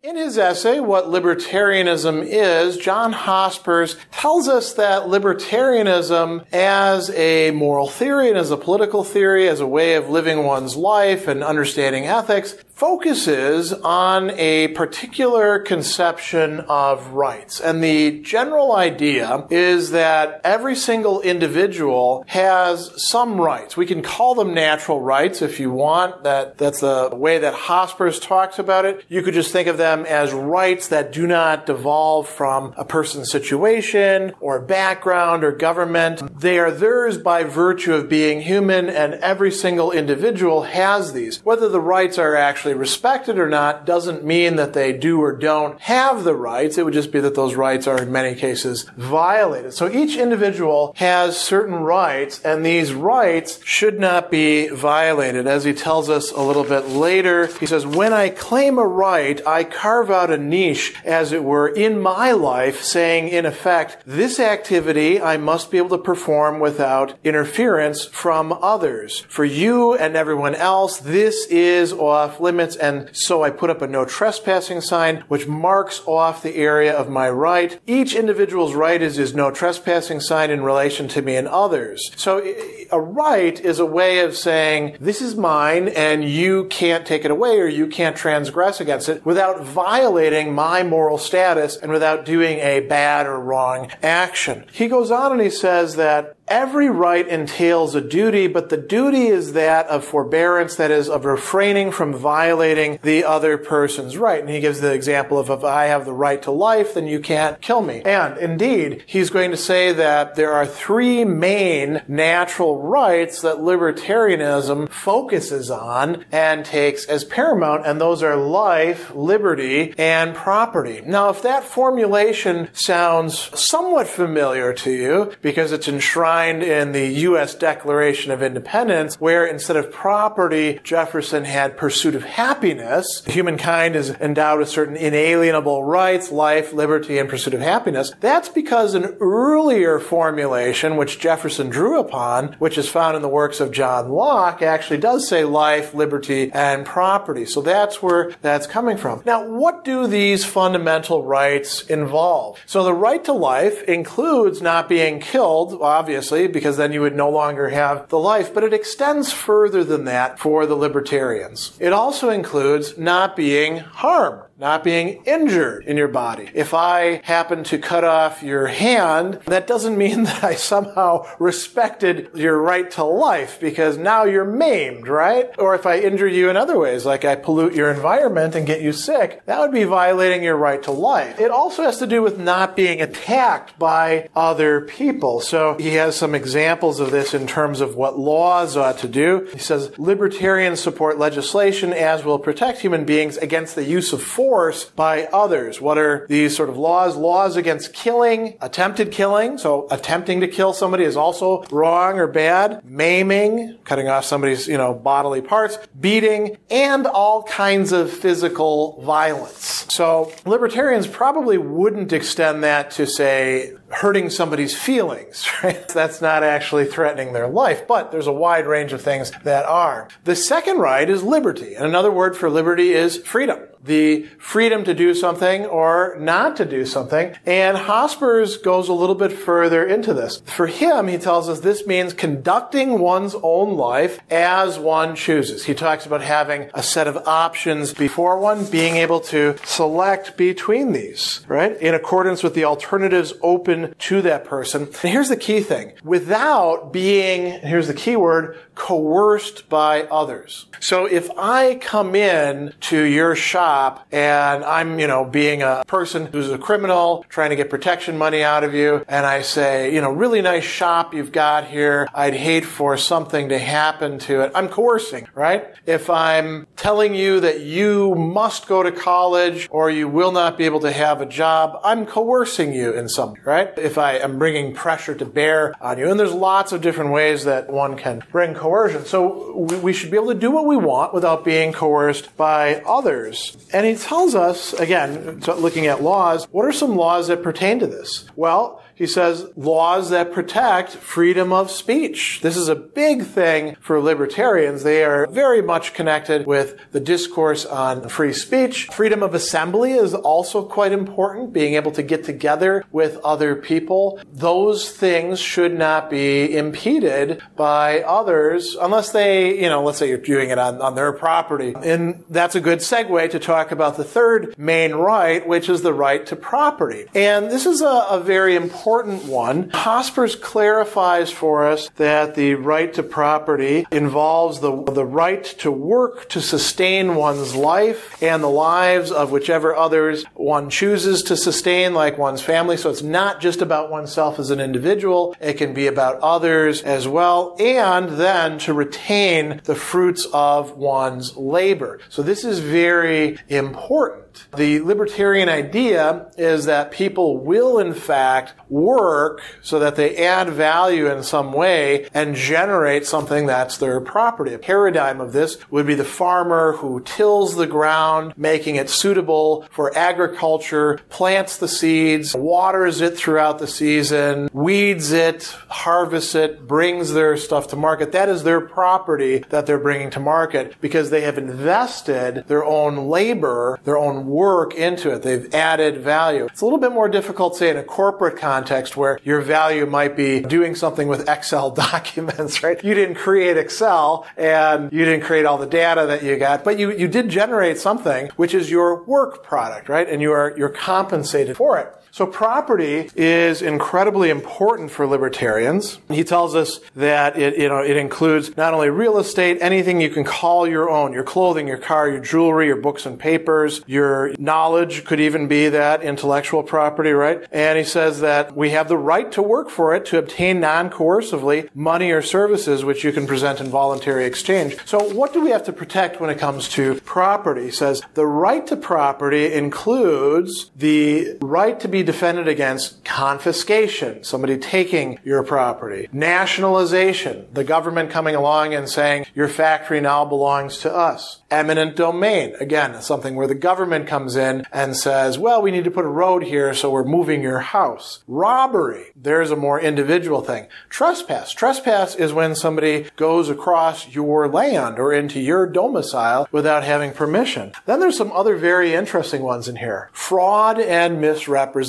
In his essay, What Libertarianism Is, John Hospers tells us that libertarianism as a moral theory and as a political theory, as a way of living one's life and understanding ethics, focuses on a particular conception of rights. And the general idea is that every single individual has some rights. We can call them natural rights if you want. That's the way that Hospers talks about it. You could just think of them as rights that do not devolve from a person's situation or background or government. They are theirs by virtue of being human, and every single individual has these. Whether the rights are actually respected or not doesn't mean that they do or don't have the rights. It would just be that those rights are in many cases violated. So each individual has certain rights, and these rights should not be violated. As he tells us a little bit later, he says, when I claim a right, I carve out a niche, as it were, in my life, saying, in effect, this activity I must be able to perform without interference from others. For you and everyone else, this is off limits. And so I put up a no trespassing sign, which marks off the area of my right. Each individual's right is his no trespassing sign in relation to me and others. So a right is a way of saying, this is mine and you can't take it away, or you can't transgress against it, without violating my moral status and without doing a bad or wrong action. He goes on and he says that every right entails a duty, but the duty is that of forbearance, that is, of refraining from violating the other person's right. And he gives the example of, if I have the right to life, then you can't kill me. And indeed, he's going to say that there are three main natural rights that libertarianism focuses on and takes as paramount, and those are life, liberty, and property. Now, if that formulation sounds somewhat familiar to you, because it's enshrined in the U.S. Declaration of Independence, where instead of property, Jefferson had pursuit of happiness. Humankind is endowed with certain inalienable rights, life, liberty, and pursuit of happiness. That's because an earlier formulation, which Jefferson drew upon, which is found in the works of John Locke, actually does say life, liberty, and property. So that's where that's coming from. Now, what do these fundamental rights involve? So the right to life includes not being killed, obviously, because then you would no longer have the life, but it extends further than that for the libertarians. It also includes not being harmed, not being injured in your body. If I happen to cut off your hand, that doesn't mean that I somehow respected your right to life, because now you're maimed, right? Or if I injure you in other ways, like I pollute your environment and get you sick, that would be violating your right to life. It also has to do with not being attacked by other people. So he has some examples of this in terms of what laws ought to do. He says, libertarians support legislation as will protect human beings against the use of force by others. What are these sort of laws? Laws against killing, attempted killing. So attempting to kill somebody is also wrong or bad. Maiming, cutting off somebody's, bodily parts, beating, and all kinds of physical violence. So libertarians probably wouldn't extend that to, say, hurting somebody's feelings, right? That's not actually threatening their life, but there's a wide range of things that are. The second right is liberty, and another word for liberty is freedom. The freedom to do something or not to do something. And Hospers goes a little bit further into this. For him, he tells us this means conducting one's own life as one chooses. He talks about having a set of options before one, being able to select between these, right? In accordance with the alternatives open to that person. And here's the key thing. Without being, here's the key word, coerced by others. So if I come in to your shop and I'm, being a person who's a criminal, trying to get protection money out of you, and I say, really nice shop you've got here. I'd hate for something to happen to it. I'm coercing, right? If I'm telling you that you must go to college or you will not be able to have a job, I'm coercing you in some way, right? if I am bringing pressure to bear on you. And there's lots of different ways that one can bring coercion. So we should be able to do what we want without being coerced by others. And he tells us, again, looking at laws, what are some laws that pertain to this? Well, he says laws that protect freedom of speech. This is a big thing for libertarians. They are very much connected with the discourse on free speech. Freedom of assembly is also quite important, being able to get together with other people. Those things should not be impeded by others unless they, you know, let's say you're doing it on their property. And that's a good segue to talk about the third main right, which is the right to property. And this is a very important one. Hospers clarifies for us that the right to property involves the right to work to sustain one's life and the lives of whichever others one chooses to sustain, like one's family. So it's not just about oneself as an individual. It can be about others as well, and then to retain the fruits of one's labor. So this is very important. The libertarian idea is that people will, in fact, work so that they add value in some way and generate something that's their property. A paradigm of this would be the farmer who tills the ground, making it suitable for agriculture, plants the seeds, waters it throughout the season, weeds it, harvests it, brings their stuff to market. That is their property that they're bringing to market because they have invested their own labor, their own work into it. They've added value. It's a little bit more difficult, say, in a corporate context where your value might be doing something with Excel documents, right? You didn't create Excel and you didn't create all the data that you got, but you did generate something, which is your work product, right? And you're compensated for it. So property is incredibly important for libertarians. He tells us that it includes not only real estate, anything you can call your own, your clothing, your car, your jewelry, your books and papers, your knowledge could even be that intellectual property, right? And he says that we have the right to work for it to obtain non-coercively money or services which you can present in voluntary exchange. So what do we have to protect when it comes to property? He says the right to property includes the right to be defended against confiscation, somebody taking your property, nationalization, the government coming along and saying, your factory now belongs to us. Eminent domain, again, something where the government comes in and says, well, we need to put a road here, so we're moving your house. Robbery, there's a more individual thing. Trespass. Trespass is when somebody goes across your land or into your domicile without having permission. Then there's some other very interesting ones in here. Fraud and misrepresentation.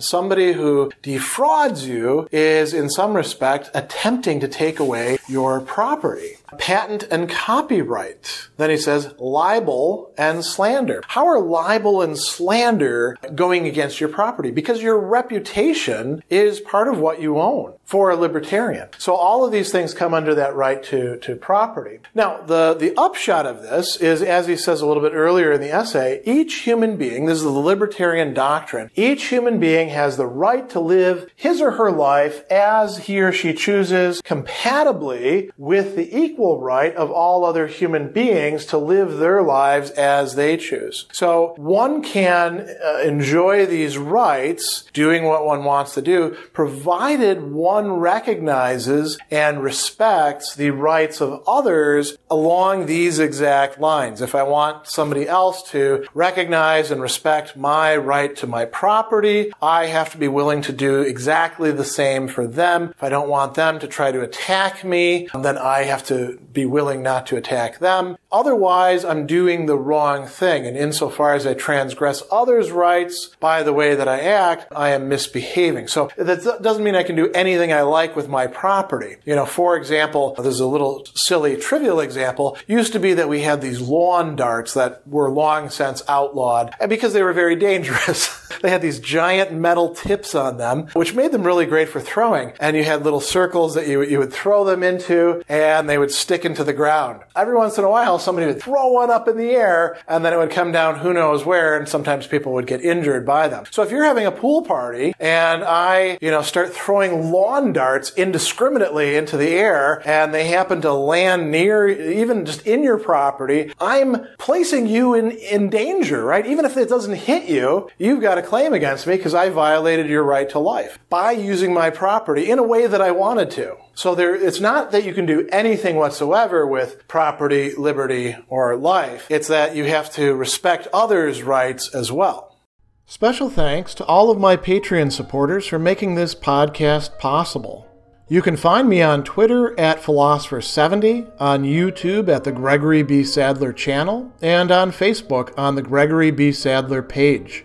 Somebody who defrauds you is, in some respect, attempting to take away your property. Patent and copyright. Then he says libel and slander. How are libel and slander going against your property? Because your reputation is part of what you own for a libertarian. So all of these things come under that right to property. Now, the upshot of this is, as he says a little bit earlier in the essay, each human being, this is the libertarian doctrine, each human being has the right to live his or her life as he or she chooses, compatibly with the equal right of all other human beings to live their lives as they choose. So one can enjoy these rights doing what one wants to do, provided one recognizes and respects the rights of others along these exact lines. If I want somebody else to recognize and respect my right to my property, I have to be willing to do exactly the same for them. If I don't want them to try to attack me, then I have to be willing not to attack them. Otherwise, I'm doing the wrong thing. And insofar as I transgress others' rights by the way that I act, I am misbehaving. So that doesn't mean I can do anything I like with my property. You know, for example, this is a little silly, trivial example. It used to be that we had these lawn darts that were long since outlawed because they were very dangerous. They had these giant metal tips on them, which made them really great for throwing. And you had little circles that you would throw them into, and they would stick into the ground. Every once in a while, somebody would throw one up in the air, and then it would come down who knows where, and sometimes people would get injured by them. So if you're having a pool party, and I, start throwing lawn darts indiscriminately into the air, and they happen to land near, even just in your property, I'm placing you in danger, right? Even if it doesn't hit you, you've got to claim against me because I violated your right to life by using my property in a way that I wanted to. So it's not that you can do anything whatsoever with property, liberty, or life. It's that you have to respect others' rights as well. Special thanks to all of my Patreon supporters for making this podcast possible. You can find me on Twitter at Philosopher70, on YouTube at the Gregory B. Sadler channel, and on Facebook on the Gregory B. Sadler page.